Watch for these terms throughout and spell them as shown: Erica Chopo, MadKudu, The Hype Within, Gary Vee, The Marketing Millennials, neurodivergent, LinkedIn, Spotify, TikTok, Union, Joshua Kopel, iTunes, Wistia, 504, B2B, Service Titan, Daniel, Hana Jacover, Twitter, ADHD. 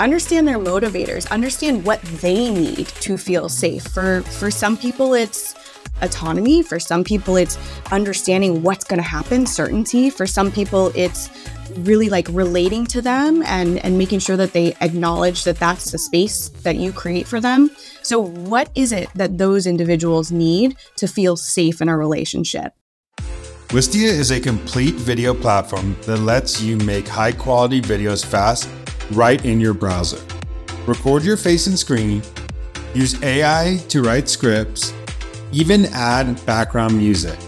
Understand their motivators. Understand what they need to feel safe. For some people, it's autonomy. For some people, it's understanding what's going to happen, certainty. For some people, it's really like relating to them and making sure that they acknowledge that that's the space that you create for them. So what is it that those individuals need to feel safe in a relationship? Wistia is a complete video platform that lets you make high-quality videos fast right in your browser. Record your face and screen, use AI to write scripts, even add background music.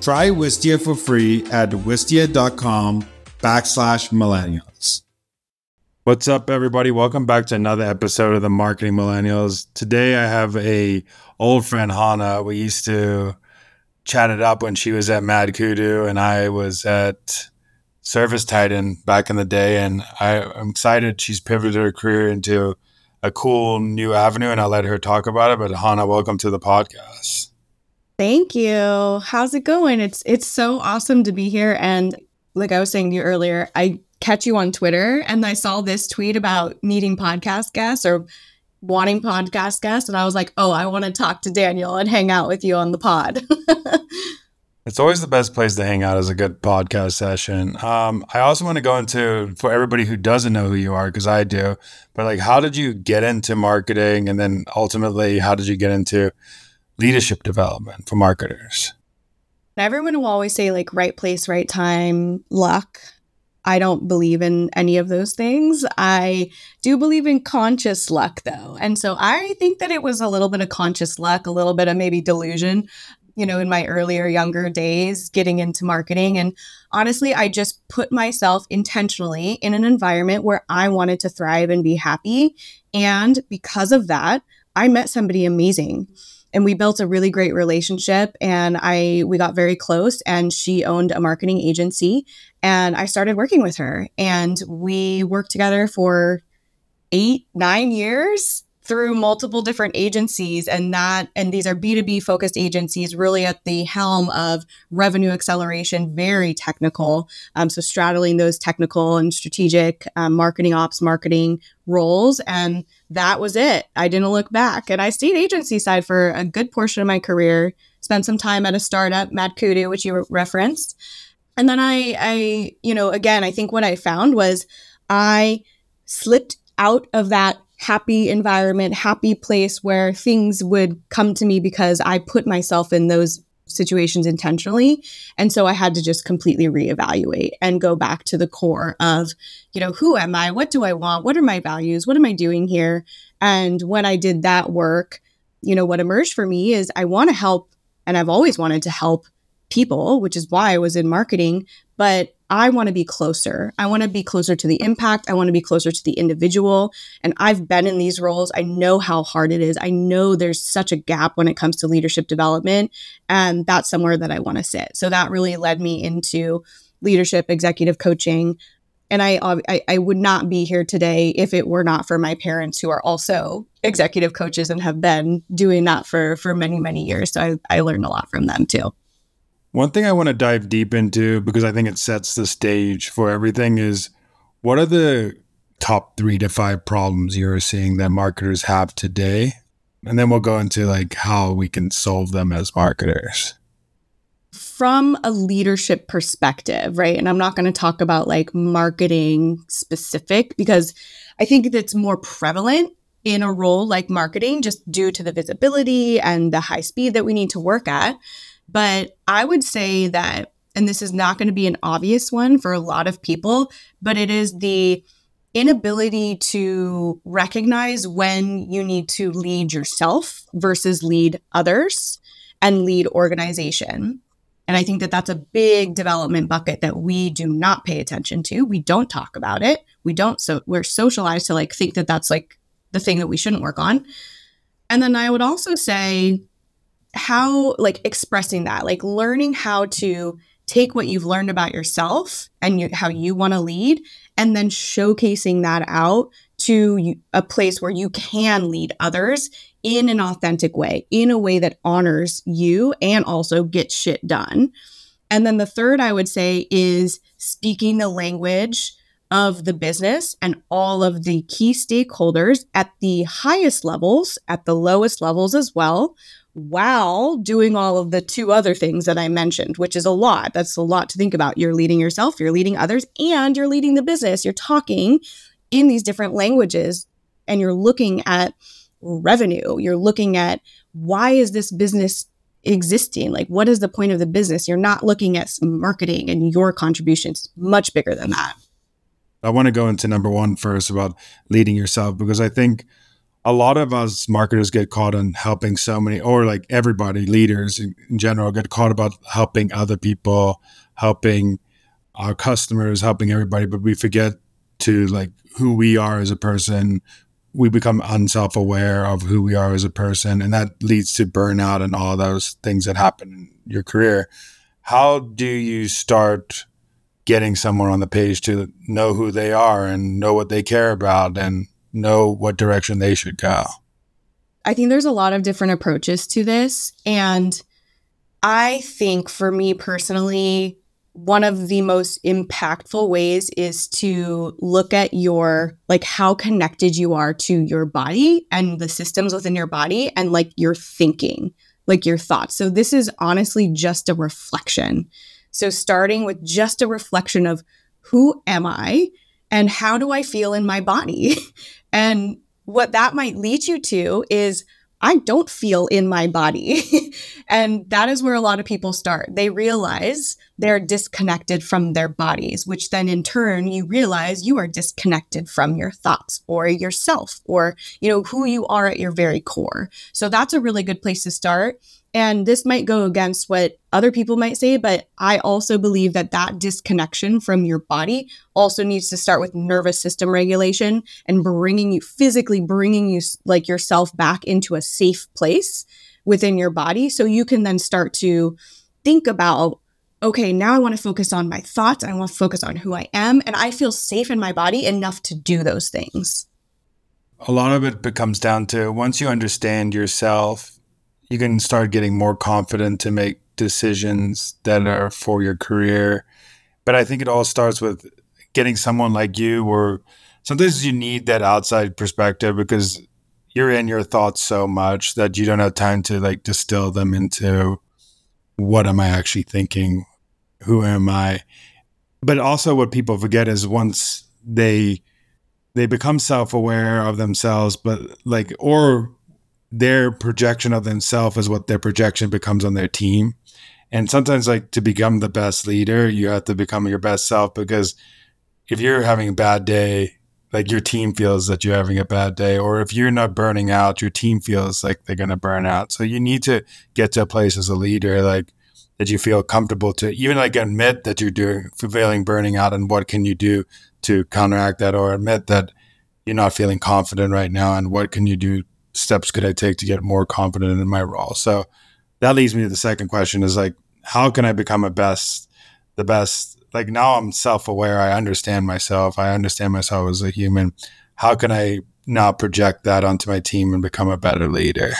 Try Wistia for free at wistia.com/millennials. What's up, everybody? Welcome back to another episode of The Marketing Millennials. Today, I have an old friend, Hana. We used to chatted up when she was at MadKudu and I was at Service Titan back in the day. And I'm excited she's pivoted her career into a cool new avenue, and I'll let her talk about it. But Hana, welcome to the podcast. Thank you. How's it going? It's so awesome to be here. And like I was saying to you earlier, I catch you on Twitter and I saw this tweet about needing podcast guests or wanting podcast guests, and I was like, oh, I want to talk to Daniel and hang out with you on the pod. It's always the best place to hang out is a good podcast session. I also want to go into, for everybody who doesn't know who you are, because I do, but like, how did you get into marketing? And then ultimately, how did you get into leadership development for marketers? Everyone will always say like right place, right time, luck. I don't believe in any of those things. I do believe in conscious luck, though. And so I think that it was a little bit of conscious luck, a little bit of maybe delusion, you know, in my earlier, younger days, getting into marketing. And honestly, I just put myself intentionally in an environment where I wanted to thrive and be happy. And because of that, I met somebody amazing. And we built a really great relationship, and we got very close, and she owned a marketing agency, and I started working with her, and we worked together for 8-9 years through multiple different agencies, and these are B2B focused agencies, really at the helm of revenue acceleration, very technical. So straddling those technical and strategic marketing ops, marketing roles. And that was it. I didn't look back. And I stayed agency side for a good portion of my career, spent some time at a startup, MadKudu, which you referenced. And then I, you know, again, I think what I found was I slipped out of that happy environment, happy place where things would come to me because I put myself in those situations intentionally. And so I had to just completely reevaluate and go back to the core of, you know, who am I? What do I want? What are my values? What am I doing here? And when I did that work, you know, what emerged for me is I want to help, and I've always wanted to help people, which is why I was in marketing, but I want to be closer. I want to be closer to the impact. I want to be closer to the individual. And I've been in these roles. I know how hard it is. I know there's such a gap when it comes to leadership development. And that's somewhere that I want to sit. So that really led me into leadership, executive coaching. And I would not be here today if it were not for my parents, who are also executive coaches and have been doing that for many, many years. So I learned a lot from them too. One thing I want to dive deep into, because I think it sets the stage for everything, is what are the top 3 to 5 problems you're seeing that marketers have today? And then we'll go into like how we can solve them as marketers. From a leadership perspective, right? And I'm not going to talk about like marketing specific, because I think that's more prevalent in a role like marketing, just due to the visibility and the high speed that we need to work at. But I would say that, and this is not going to be an obvious one for a lot of people, but it is the inability to recognize when you need to lead yourself versus lead others and lead organization. And I think that that's a big development bucket that we do not pay attention to. We don't talk about it. We're socialized to like think that that's like the thing that we shouldn't work on. And then I would also say how, like, expressing that, like learning how to take what you've learned about yourself and how you want to lead, and then showcasing that out to a place where you can lead others in an authentic way, in a way that honors you and also gets shit done. And then the third, I would say, is speaking the language of the business and all of the key stakeholders at the highest levels, at the lowest levels as well, while doing all of the two other things that I mentioned, which is a lot. That's a lot to think about. You're leading yourself, you're leading others, and you're leading the business. You're talking in these different languages, and you're looking at revenue. You're looking at, why is this business existing? Like, what is the point of the business? You're not looking at marketing and your contributions, much bigger than that. I want to go into number one first about leading yourself, because I think a lot of us marketers get caught on helping so many, or like everybody, leaders in general, get caught about helping other people, helping our customers, helping everybody. But we forget to like who we are as a person. We become unself-aware of who we are as a person, and that leads to burnout and all those things that happen in your career. How do you start getting someone on the page to know who they are and know what they care about and know what direction they should go? I think there's a lot of different approaches to this. And I think for me personally, one of the most impactful ways is to look at your, like, how connected you are to your body and the systems within your body and like your thinking, like your thoughts. So this is honestly just a reflection. So starting with just a reflection of, who am I and how do I feel in my body? And what that might lead you to is, I don't feel in my body. And that is where a lot of people start. They realize they're disconnected from their bodies, which then in turn, you realize you are disconnected from your thoughts or yourself or, you know, who you are at your very core. So that's a really good place to start. And this might go against what other people might say, but I also believe that that disconnection from your body also needs to start with nervous system regulation and physically bringing you like yourself back into a safe place within your body. So you can then start to think about, okay, now I want to focus on my thoughts. I want to focus on who I am. And I feel safe in my body enough to do those things. A lot of it comes down to, once you understand yourself, you can start getting more confident to make decisions that are for your career. But I think it all starts with getting someone like you, or sometimes you need that outside perspective, because you're in your thoughts so much that you don't have time to like distill them into, what am I actually thinking? Who am I? But also what people forget is, once they become self-aware of themselves, but like, or their projection of themselves is what their projection becomes on their team. And sometimes, like, to become the best leader, you have to become your best self, because if you're having a bad day, like, your team feels that you're having a bad day, or if you're not burning out, your team feels like they're going to burn out. So you need to get to a place as a leader, like, that you feel comfortable to even like admit that you're feeling burning out, and what can you do to counteract that, or admit that you're not feeling confident right now, and what can you do, steps could I take to get more confident in my role? So that leads me to the second question is, like, how can I become the best? Like, now I'm self-aware. I understand myself. I understand myself as a human. How can I now project that onto my team and become a better leader?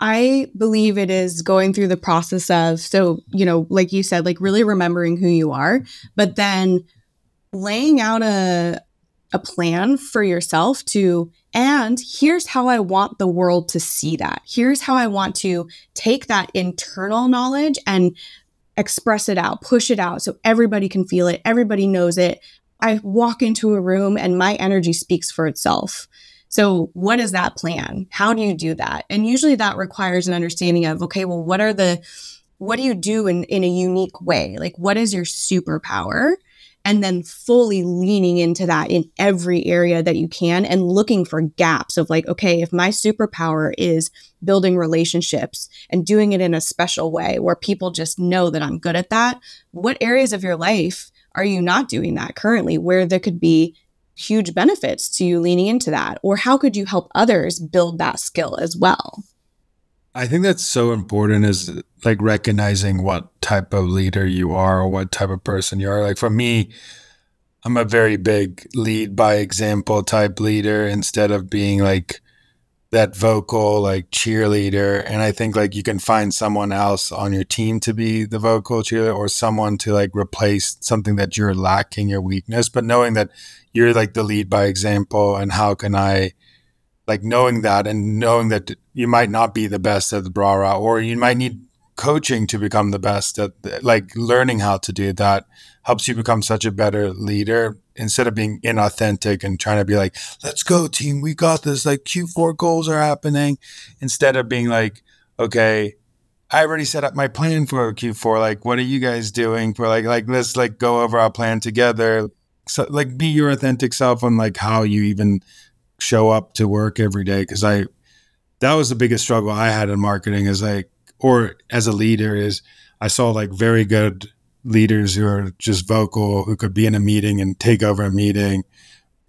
I believe it is going through the process of, so, you know, like you said, like really remembering who you are, but then laying out a plan for yourself to, and here's how I want the world to see that. Here's how I want to take that internal knowledge and express it out, push it out so everybody can feel it. Everybody knows it. I walk into a room and my energy speaks for itself. So what is that plan? How do you do that? And usually that requires an understanding of, okay, well, what do you do in a unique way? Like, what is your superpower? And then fully leaning into that in every area that you can, and looking for gaps of like, okay, if my superpower is building relationships and doing it in a special way where people just know that I'm good at that, what areas of your life are you not doing that currently, where there could be huge benefits to you leaning into that? Or how could you help others build that skill as well? I think that's so important, is like recognizing what type of leader you are or what type of person you are. Like for me, I'm a very big lead by example type leader instead of being like that vocal like cheerleader. And I think like you can find someone else on your team to be the vocal cheerleader or someone to like replace something that you're lacking, your weakness, but knowing that you're like the lead by example, and how can I like knowing that and knowing that you might not be the best at the brara, or you might need coaching to become the best at like learning how to do that helps you become such a better leader instead of being inauthentic and trying to be like, let's go team, we got this, like Q4 goals are happening, instead of being like, okay, I already set up my plan for Q4, like what are you guys doing for like let's like go over our plan together. So like be your authentic self on like how you even show up to work every day, because that was the biggest struggle I had in marketing is like, or as a leader, is I saw like very good leaders who are just vocal, who could be in a meeting and take over a meeting.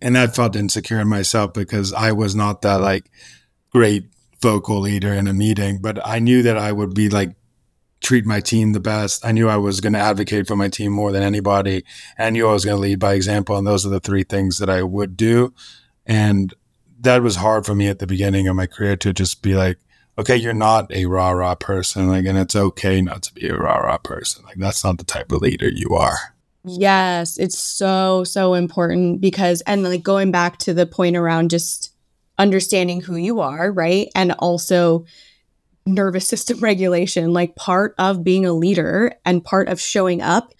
And that felt insecure in myself because I was not that like great vocal leader in a meeting, but I knew that I would be like, treat my team the best. I knew I was going to advocate for my team more than anybody. I knew I was going to lead by example. And those are the three things that I would do. And that was hard for me at the beginning of my career to just be like, okay, you're not a rah-rah person, like, and it's okay not to be a rah-rah person. Like, that's not the type of leader you are. Yes, it's so, so important because, and like going back to the point around just understanding who you are, right? And also nervous system regulation, like part of being a leader and part of showing up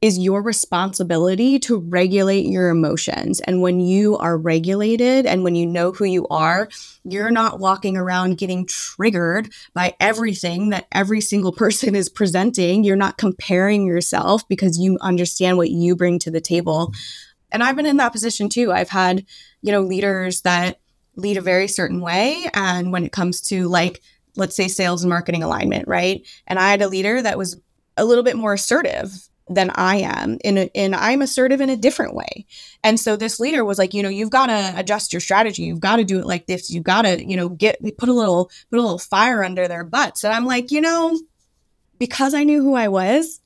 is your responsibility to regulate your emotions. And when you are regulated and when you know who you are, you're not walking around getting triggered by everything that every single person is presenting. You're not comparing yourself because you understand what you bring to the table. And I've been in that position too. I've had, leaders that lead a very certain way. And when it comes to like, let's say sales and marketing alignment, right? And I had a leader that was a little bit more assertive than I am, and I'm assertive in a different way. And so this leader was like, you've got to adjust your strategy. You've got to do it like this. You've got to, put a little fire under their butts. And I'm like, because I knew who I was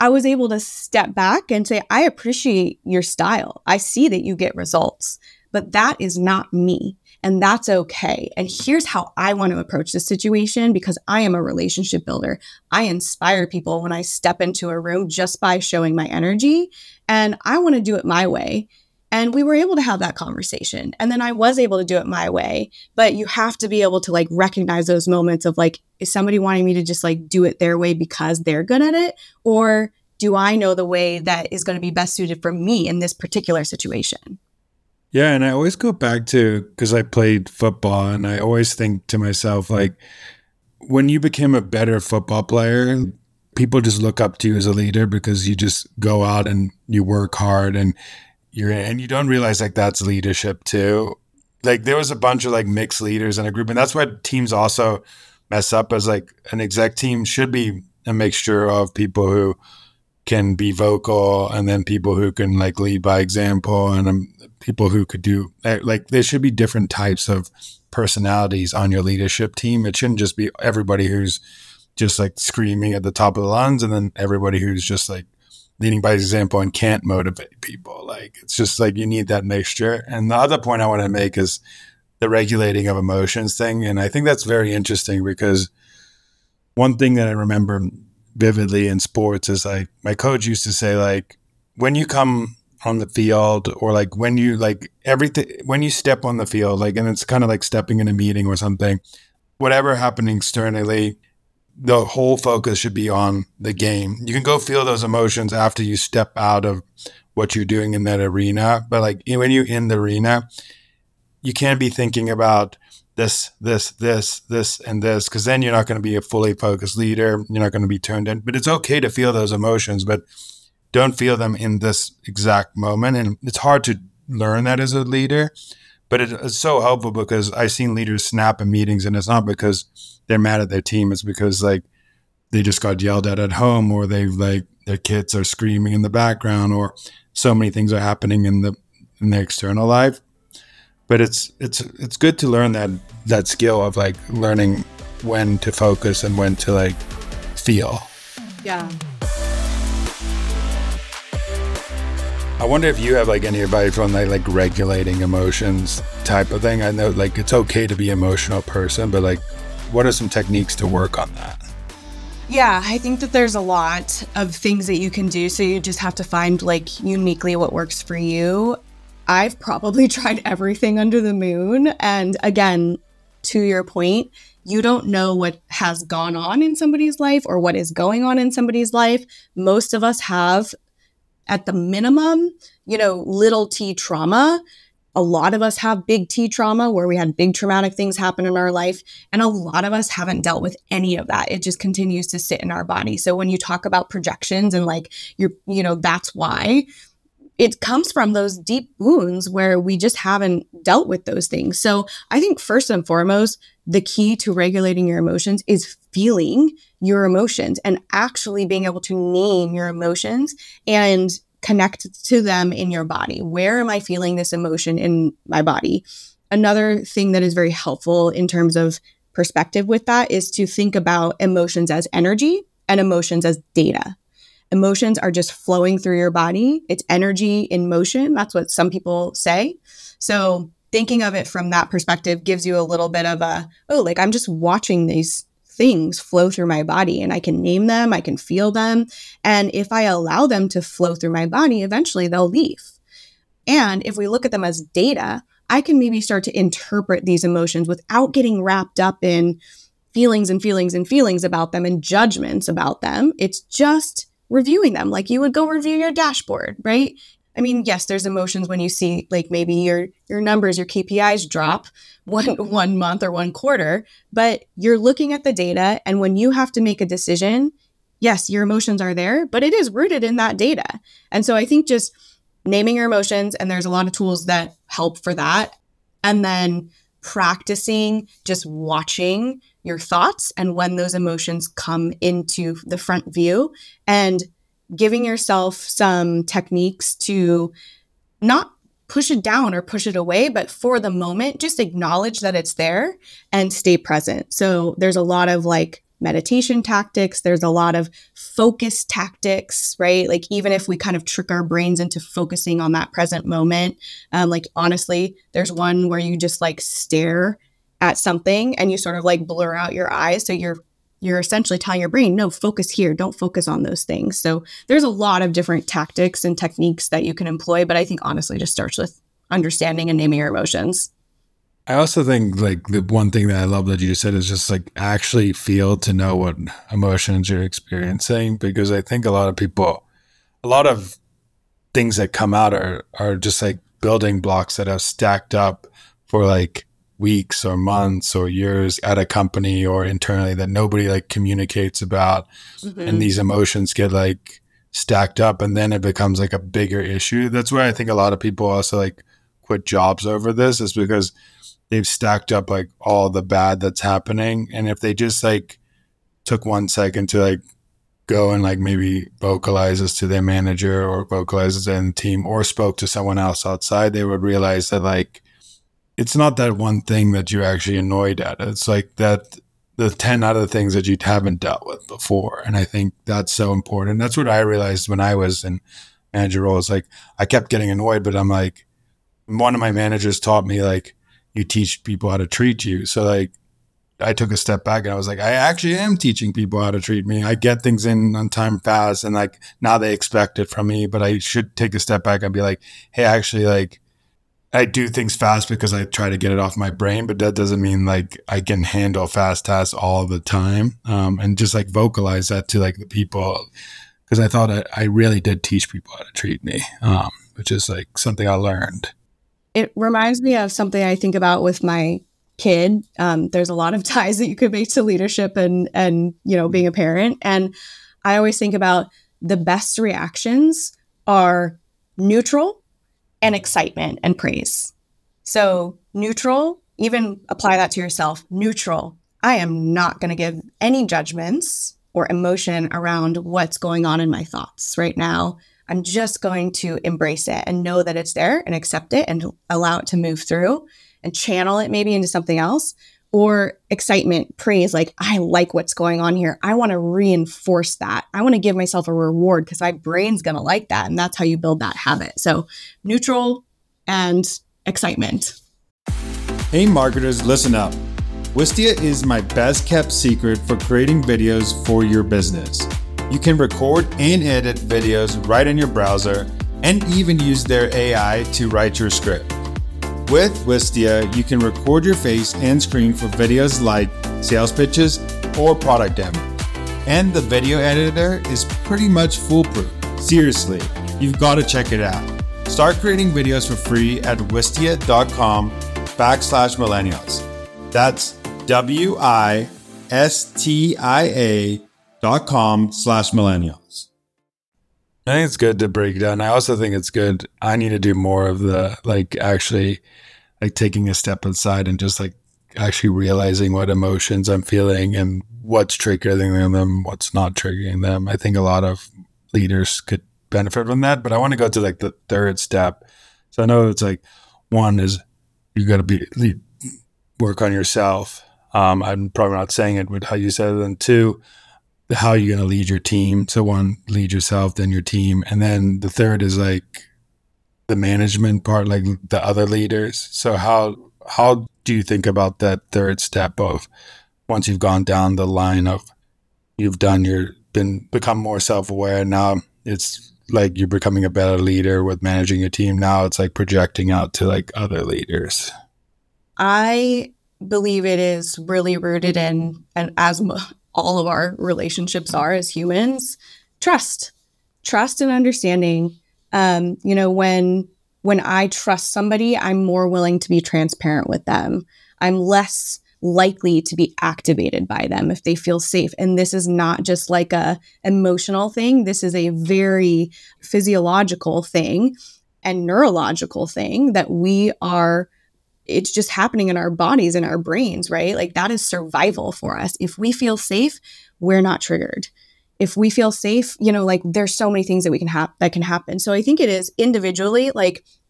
able to step back and say, I appreciate your style. I see that you get results, but that is not me. And that's okay. And here's how I want to approach this situation because I am a relationship builder. I inspire people when I step into a room just by showing my energy. And I want to do it my way. And we were able to have that conversation. And then I was able to do it my way. But you have to be able to like recognize those moments of like, is somebody wanting me to just like do it their way because they're good at it? Or do I know the way that is going to be best suited for me in this particular situation? Yeah, and I always go back to, because I played football, and I always think to myself, like, when you became a better football player, people just look up to you as a leader because you just go out and you work hard, and you don't realize like that's leadership too. Like there was a bunch of like mixed leaders in a group, and that's why teams also mess up, as like an exec team should be a mixture of people who can be vocal and then people who can like lead by example and people who could do like there should be different types of personalities on your leadership team. It shouldn't just be everybody who's just like screaming at the top of the lungs and then everybody who's just like leading by example and can't motivate people. Like it's just like you need that mixture. And the other point I want to make is the regulating of emotions thing. And I think that's very interesting because one thing that I remember vividly in sports is like my coach used to say, like, when you come on the field or like when you like everything, when you step on the field, like, and it's kind of like stepping in a meeting or something, whatever happening externally, the whole focus should be on the game. You can go feel those emotions after you step out of what you're doing in that arena. But like when you're in the arena, you can't be thinking about this, because then you're not going to be a fully focused leader. You're not going to be turned in, but it's okay to feel those emotions, but don't feel them in this exact moment. And it's hard to learn that as a leader, but it's so helpful because I've seen leaders snap in meetings, and it's not because they're mad at their team. It's because like they just got yelled at home, or they've like their kids are screaming in the background, or so many things are happening in the in their external life. But it's good to learn that skill of like learning when to focus and when to like feel. Yeah. I wonder if you have like any advice on like regulating emotions type of thing. I know like it's okay to be an emotional person, but like what are some techniques to work on that? Yeah, I think that there's a lot of things that you can do. So you just have to find like uniquely what works for you. I've probably tried everything under the moon. And again, to your point, you don't know what has gone on in somebody's life or what is going on in somebody's life. Most of us have, at the minimum, little T trauma. A lot of us have big T trauma where we had big traumatic things happen in our life. And a lot of us haven't dealt with any of that. It just continues to sit in our body. So when you talk about projections and like, that's why it comes from those deep wounds where we just haven't dealt with those things. So I think first and foremost, the key to regulating your emotions is feeling your emotions and actually being able to name your emotions and connect to them in your body. Where am I feeling this emotion in my body? Another thing that is very helpful in terms of perspective with that is to think about emotions as energy and emotions as data. Emotions are just flowing through your body. It's energy in motion. That's what some people say. So thinking of it from that perspective gives you a little bit of a, I'm just watching these things flow through my body and I can name them, I can feel them. And if I allow them to flow through my body, eventually they'll leave. And if we look at them as data, I can maybe start to interpret these emotions without getting wrapped up in feelings and feelings and feelings about them and judgments about them. It's just reviewing them like you would go review your dashboard, right? I mean, yes, there's emotions when you see like maybe your numbers, your KPIs drop one month or one quarter, but you're looking at the data. And when you have to make a decision, yes, your emotions are there, but it is rooted in that data. And so I think just naming your emotions, and there's a lot of tools that help for that. And then practicing just watching your thoughts and when those emotions come into the front view, and giving yourself some techniques to not push it down or push it away, but for the moment, just acknowledge that it's there and stay present. So there's a lot of like meditation tactics. There's a lot of focus tactics, right? Like even if we kind of trick our brains into focusing on that present moment, like honestly, there's one where you just like stare at something and you sort of like blur out your eyes. So you're essentially telling your brain, no, focus here. Don't focus on those things. So there's a lot of different tactics and techniques that you can employ. But I think honestly, just starts with understanding and naming your emotions. I also think like the one thing that I love that you just said is just like actually feel to know what emotions you're experiencing, because I think a lot of things that come out are just like building blocks that have stacked up for like weeks or months or years at a company or internally that nobody like communicates about. Mm-hmm. And these emotions get like stacked up and then it becomes like a bigger issue. That's where I think a lot of people also like quit jobs over this, is because they've stacked up like all the bad that's happening. And if they just like took 1 second to like go and like maybe vocalize this to their manager or vocalize this in the team or spoke to someone else outside, they would realize that like it's not that one thing that you're actually annoyed at. It's like that the 10 other things that you haven't dealt with before. And I think that's so important. That's what I realized when I was in manager roles. Like I kept getting annoyed, but I'm like, one of my managers taught me like, you teach people how to treat you. So like I took a step back and I was like, I actually am teaching people how to treat me. I get things in on time fast. And like now they expect it from me, but I should take a step back and be like, hey, actually like, I do things fast because I try to get it off my brain, but that doesn't mean like I can handle fast tasks all the time. And just like vocalize that to like the people, because I thought I really did teach people how to treat me, which is like something I learned. It reminds me of something I think about with my kid. There's a lot of ties that you could make to leadership and being a parent. And I always think about the best reactions are neutral and excitement and praise. So neutral, even apply that to yourself. Neutral. I am not going to give any judgments or emotion around what's going on in my thoughts right now. I'm just going to embrace it and know that it's there and accept it and allow it to move through and channel it maybe into something else. Or excitement, praise, like, I like what's going on here. I want to reinforce that. I want to give myself a reward because my brain's going to like that. And that's how you build that habit. So neutral and excitement. Hey, marketers, listen up. Wistia is my best kept secret for creating videos for your business. You can record and edit videos right in your browser and even use their AI to write your script. With Wistia, you can record your face and screen for videos like sales pitches or product demo. And the video editor is pretty much foolproof. Seriously, you've got to check it out. Start creating videos for free at wistia.com/millennials. That's wistia.com/millennials. I think it's good to break down. I also think it's good. I need to do more of the actually taking a step aside and just actually realizing what emotions I'm feeling and what's triggering them, what's not triggering them. I think a lot of leaders could benefit from that, but I want to go to the third step. So I know it's one is you got to work on yourself. I'm probably not saying it with how you said it. And two, how you're going to lead your team. So one, lead yourself, then your team. And then the third is the management part, the other leaders. So how do you think about that third step of once you've gone down the line of you've done become more self-aware. Now it's you're becoming a better leader with managing your team. Now it's projecting out to other leaders. I believe it is really rooted in, and as all of our relationships are as humans, trust and understanding. When I trust somebody, I'm more willing to be transparent with them. I'm less likely to be activated by them if they feel safe. And this is not just a emotional thing. This is a very physiological thing and neurological thing that it's just happening in our bodies and our brains, right? That is survival for us. If we feel safe, we're not triggered. If we feel safe, there's so many things that that can happen. So I think it is individually,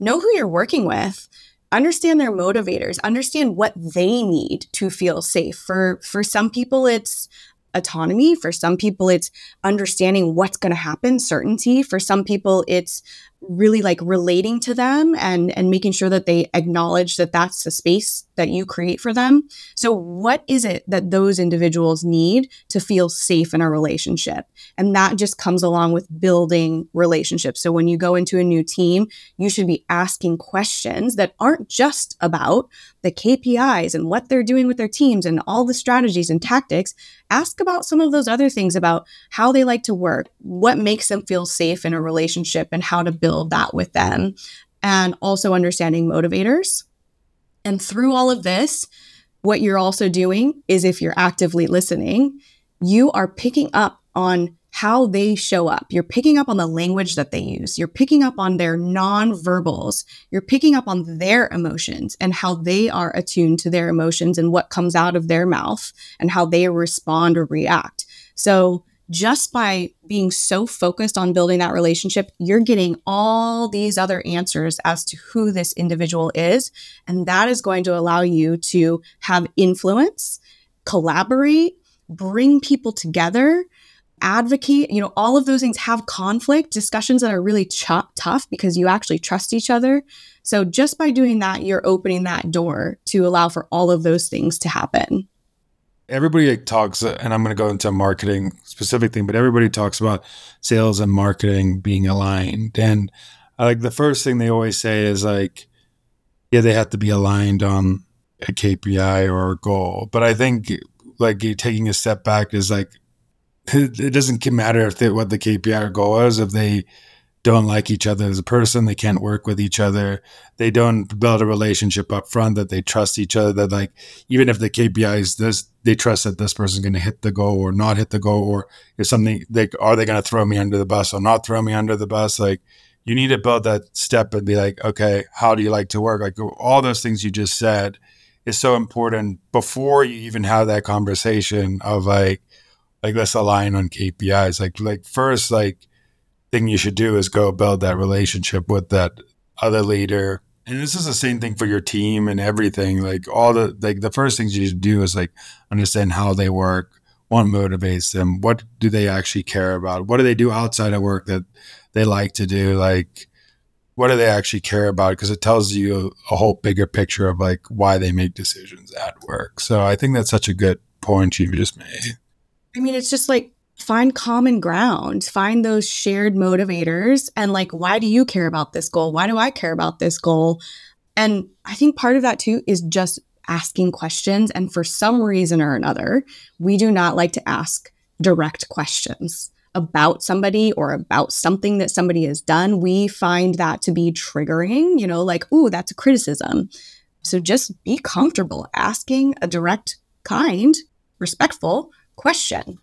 know who you're working with, understand their motivators, understand what they need to feel safe. For some people, it's autonomy. For some people, it's understanding what's going to happen, certainty. For some people, it's really relating to them and making sure that they acknowledge that that's the space that you create for them. So what is it that those individuals need to feel safe in a relationship? And that just comes along with building relationships. So when you go into a new team, you should be asking questions that aren't just about the KPIs and what they're doing with their teams and all the strategies and tactics. Ask about some of those other things about how they like to work, what makes them feel safe in a relationship, and how to build that with them, and also understanding motivators. And through all of this, what you're also doing is, if you're actively listening, you are picking up on how they show up. You're picking up on the language that they use. You're picking up on their nonverbals. You're picking up on their emotions and how they are attuned to their emotions and what comes out of their mouth and how they respond or react. So just by being so focused on building that relationship, you're getting all these other answers as to who this individual is. And that is going to allow you to have influence, collaborate, bring people together, advocate. All of those things have conflict, discussions that are really tough because you actually trust each other. So just by doing that, you're opening that door to allow for all of those things to happen. Everybody talks, and I'm going to go into a marketing specific thing, but everybody talks about sales and marketing being aligned. And the first thing they always say is they have to be aligned on a KPI or a goal. But I think you're taking a step back is it doesn't matter if what the KPI or goal is. If they don't like each other as a person, they can't work with each other. They don't build a relationship up front that they trust each other, that even if the KPI is this, they trust that this person's going to hit the goal or not hit the goal, or if something are they going to throw me under the bus or not throw me under the bus? You need to build that step and be okay, how do you like to work? All those things you just said is so important before you even have that conversation of let's align on KPIs. First, thing you should do is go build that relationship with that other leader. And this is the same thing for your team and everything. Like all the, like the first things you should do is like understand how they work, what motivates them, what do they actually care about, what do they do outside of work that they like to do, like what do they actually care about, because it tells you a whole bigger picture of like why they make decisions at work. So I think that's such a good point you've just made. I mean, it's just like find common ground, find those shared motivators, and like, why do you care about this goal? Why do I care about this goal? And I think part of that too is just asking questions. And for some reason or another, we do not like to ask direct questions about somebody or about something that somebody has done. We find that to be triggering, you know, like, ooh, that's a criticism. So just be comfortable asking a direct, kind, respectful question.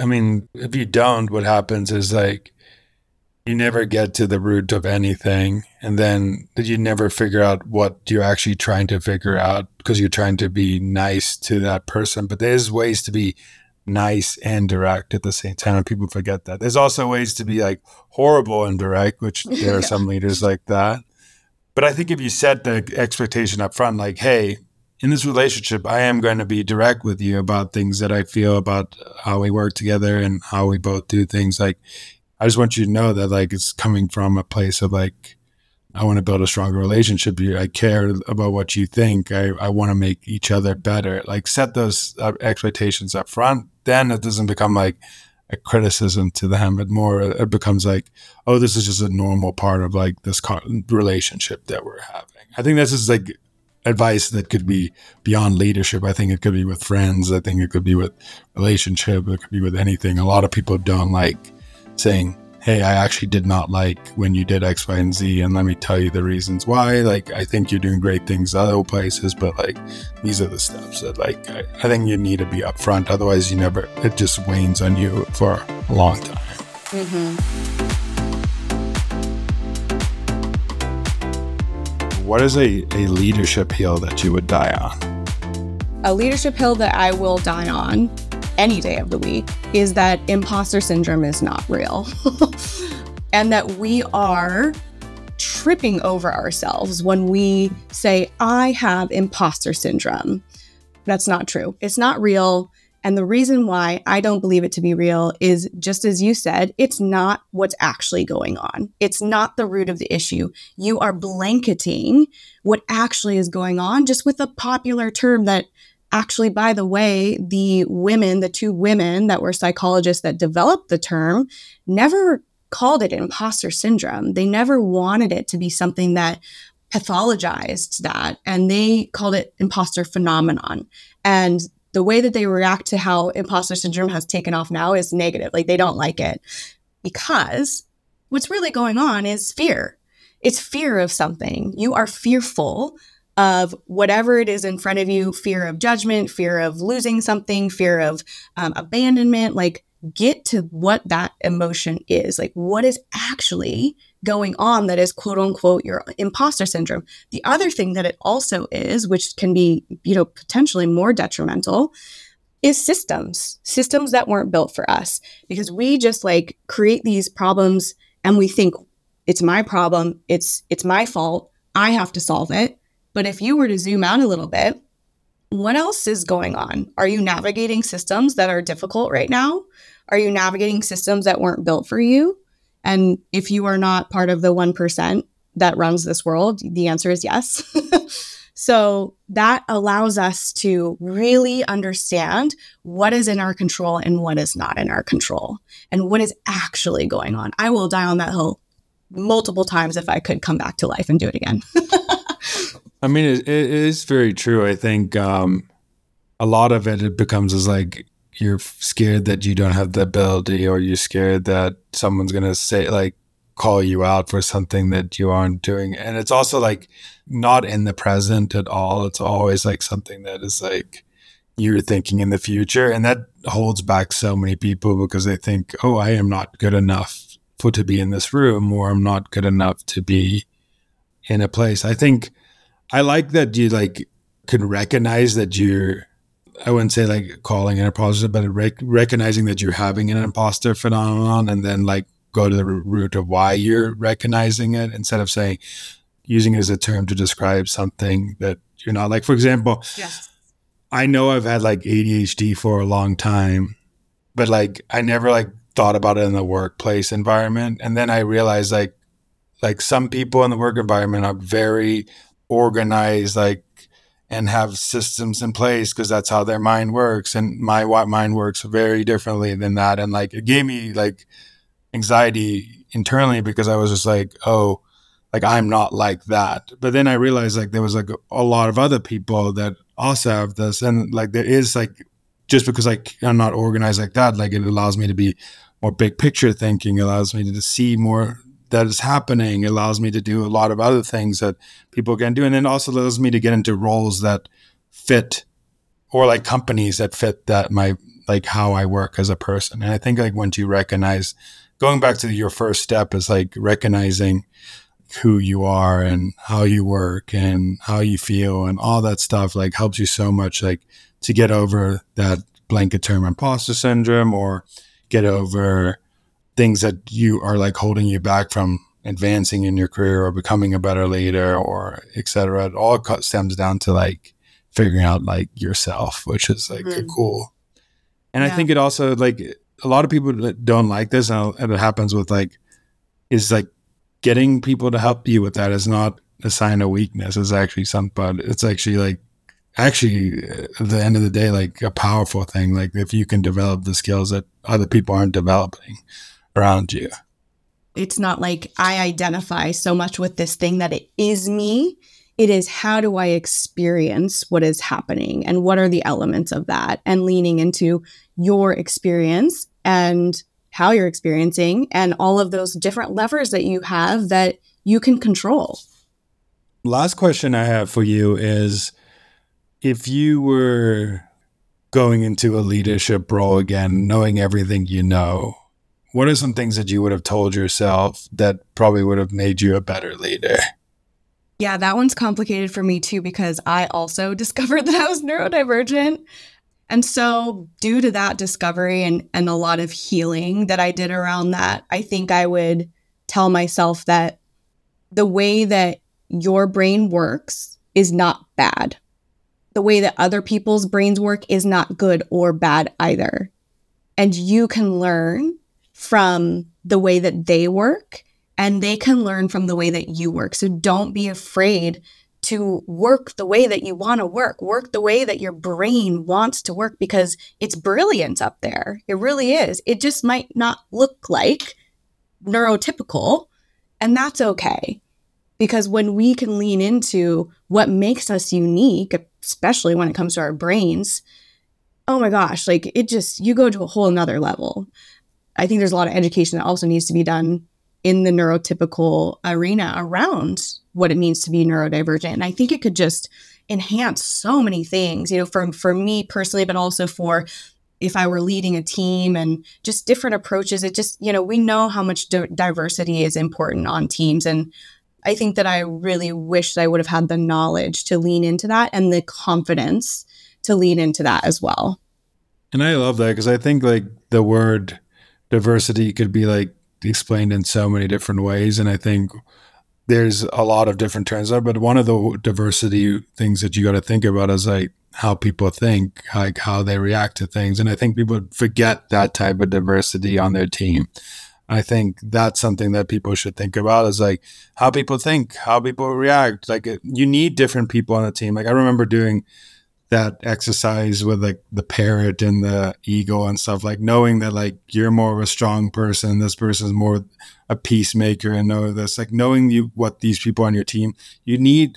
I mean, if you don't, what happens is like you never get to the root of anything, and then you never figure out what you're actually trying to figure out because you're trying to be nice to that person. But there's ways to be nice and direct at the same time, and people forget that. There's also ways to be like horrible and direct, which there are some leaders like that. But I think if you set the expectation up front, like, hey, in this relationship, I am going to be direct with you about things that I feel about how we work together and how we both do things. Like, I just want you to know that like it's coming from a place of like, I want to build a stronger relationship. I care about what you think. I want to make each other better. Like, set those expectations up front. Then it doesn't become like a criticism to them, but more it becomes like, oh, this is just a normal part of like this relationship that we're having. I think this is like advice that could be beyond leadership. I think it could be with friends. I think it could be with relationship. It could be with anything. A lot of people don't like saying, hey, I actually did not like when you did X, Y, and Z, and let me tell you the reasons why. Like, I think you're doing great things other places, but like, these are the steps that like, I think you need to be upfront. Otherwise, you never, it just wanes on you for a long time. Mm-hmm. What is a leadership hill that you would die on? A leadership hill that I will die on any day of the week is that imposter syndrome is not real. And that we are tripping over ourselves when we say, I have imposter syndrome. That's not true. It's not real. And the reason why I don't believe it to be real is, just as you said, it's not what's actually going on. It's not the root of the issue. You are blanketing what actually is going on just with a popular term that actually, by the way, the two women that were psychologists that developed the term never called it imposter syndrome. They never wanted it to be something that pathologized that, and they called it imposter phenomenon. And the way that they react to how imposter syndrome has taken off now is negative. Like, they don't like it, because what's really going on is fear. It's fear of something. You are fearful of whatever it is in front of you, fear of judgment, fear of losing something, fear of abandonment. Like, get to what that emotion is. Like, what is actually going on that is quote unquote your imposter syndrome. The other thing that it also is, which can be, you know, potentially more detrimental, is systems that weren't built for us, because we just like create these problems and we think it's my problem. It's my fault. I have to solve it. But if you were to zoom out a little bit, what else is going on? Are you navigating systems that are difficult right now? Are you navigating systems that weren't built for you? And if you are not part of the 1% that runs this world, the answer is yes. So that allows us to really understand what is in our control and what is not in our control and what is actually going on. I will die on that hill multiple times if I could come back to life and do it again. I mean, it is very true. I think a lot of it becomes as like, you're scared that you don't have the ability, or you're scared that someone's going to say, like, call you out for something that you aren't doing. And it's also like not in the present at all. It's always like something that is like you're thinking in the future. And that holds back so many people because they think, oh, I am not good enough to be in this room, or I'm not good enough to be in a place. I think I like that you like could recognize that you're, I wouldn't say like calling it an imposter, but recognizing that you're having an imposter phenomenon, and then like go to the root of why you're recognizing it instead of saying, using it as a term to describe something that you're not. Like, for example, yes. I know I've had like ADHD for a long time, but like I never like thought about it in the workplace environment. And then I realized like some people in the work environment are very organized, like, and have systems in place because that's how their mind works. And my mind works very differently than that. And like, it gave me like anxiety internally because I was just like, oh, like I'm not like that. But then I realized like there was like a lot of other people that also have this. And like, there is like, just because like I'm not organized like that, like it allows me to be more big picture thinking, allows me to see more that is happening, allows me to do a lot of other things that people can do. And then also allows me to get into roles that fit, or like companies that fit that my, like how I work as a person. And I think like once you recognize, going back to your first step is like recognizing who you are and how you work and how you feel and all that stuff, like helps you so much, like to get over that blanket term imposter syndrome, or get over things that you are like holding you back from advancing in your career or becoming a better leader, or et cetera. It all stems down to like figuring out like yourself, which is like cool. And yeah. I think it also, like a lot of people that don't like this, and it happens with like, is like getting people to help you with that is not a sign of weakness. It's actually something, it's actually like, at the end of the day, like a powerful thing. Like if you can develop the skills that other people aren't developing around you. It's not like I identify so much with this thing that it is me. It is, how do I experience what is happening and what are the elements of that, and leaning into your experience and how you're experiencing and all of those different levers that you have that you can control. Last question I have for you is, if you were going into a leadership role again, knowing everything you know, what are some things that you would have told yourself that probably would have made you a better leader? Yeah, that one's complicated for me too, because I also discovered that I was neurodivergent. And so due to that discovery and a lot of healing that I did around that, I think I would tell myself that the way that your brain works is not bad. The way that other people's brains work is not good or bad either. And you can learn from the way that they work, and they can learn from the way that you work. So don't be afraid to work the way that you want to work. Work the way that your brain wants to work, because it's brilliant up there. It really is. It just might not look like neurotypical, and that's okay. Because when we can lean into what makes us unique, especially when it comes to our brains, oh my gosh, like it just, you go to a whole nother level. I think there's a lot of education that also needs to be done in the neurotypical arena around what it means to be neurodivergent. And I think it could just enhance so many things, you know, for me personally, but also for if I were leading a team and just different approaches. It just, you know, we know how much diversity is important on teams. And I think that I really wish that I would have had the knowledge to lean into that and the confidence to lean into that as well. And I love that, because I think like the word diversity could be like explained in so many different ways. And I think there's a lot of different terms, but one of the diversity things that you got to think about is like how people think, like how they react to things. And I think people forget that type of diversity on their team. I think that's something that people should think about, is like how people think, how people react. Like you need different people on a team. Like I remember doing that exercise with like the parrot and the eagle and stuff, like knowing that like you're more of a strong person, this person's more a peacemaker, and know this, like knowing you, what these people on your team, you need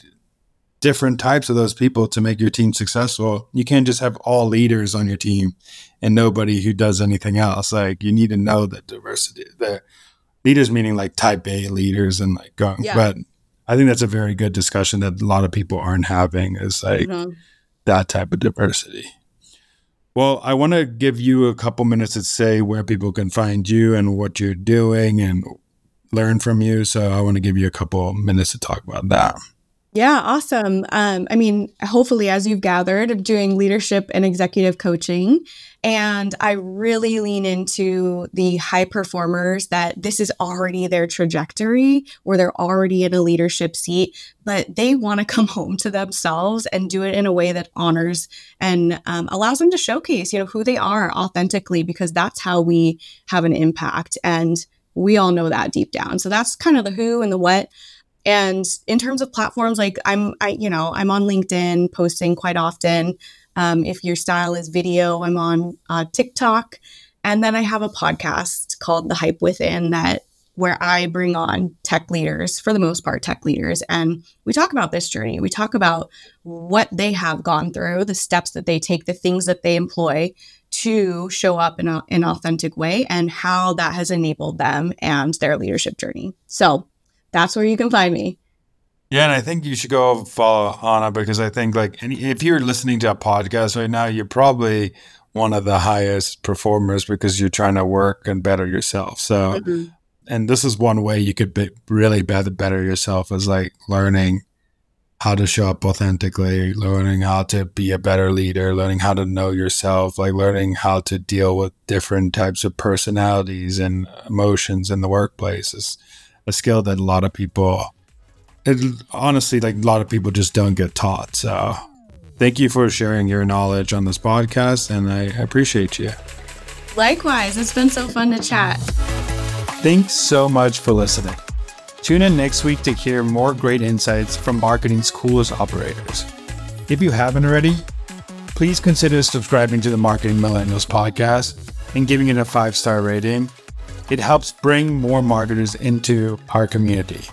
different types of those people to make your team successful. You can't just have all leaders on your team and nobody who does anything else. Like you need to know that diversity, the leaders meaning like type A leaders and like going, yeah. But I think that's a very good discussion that a lot of people aren't having, is like that type of diversity. Well, I want to give you a couple minutes to say where people can find you and what you're doing and learn from you. So I want to give you a couple minutes to talk about that. Yeah, awesome. I mean, hopefully, as you've gathered, I'm doing leadership and executive coaching, and I really lean into the high performers that this is already their trajectory, where they're already in a leadership seat, but they want to come home to themselves and do it in a way that honors and allows them to showcase, you know, who they are authentically, because that's how we have an impact, and we all know that deep down. So that's kind of the who and the what. And in terms of platforms, like I'm on LinkedIn posting quite often. If your style is video, I'm on TikTok, and then I have a podcast called The Hype Within where I bring on tech leaders, for the most part, and we talk about this journey. We talk about what they have gone through, the steps that they take, the things that they employ to show up in an authentic way, and how that has enabled them and their leadership journey. So that's where you can find me. Yeah, and I think you should go follow Hana, because I think if you're listening to a podcast right now, you're probably one of the highest performers because you're trying to work and better yourself. So, And this is one way you could really better yourself, is like learning how to show up authentically, learning how to be a better leader, learning how to know yourself, like learning how to deal with different types of personalities and emotions in the workplace. It's a skill that a lot of people just don't get taught. So thank you for sharing your knowledge on this podcast, and I appreciate you. Likewise, it's been so fun to chat. Thanks so much for listening. Tune in next week to hear more great insights from marketing's coolest operators. If you haven't already, please consider subscribing to the Marketing Millennials podcast and giving it a 5-star rating. It helps bring more marketers into our community.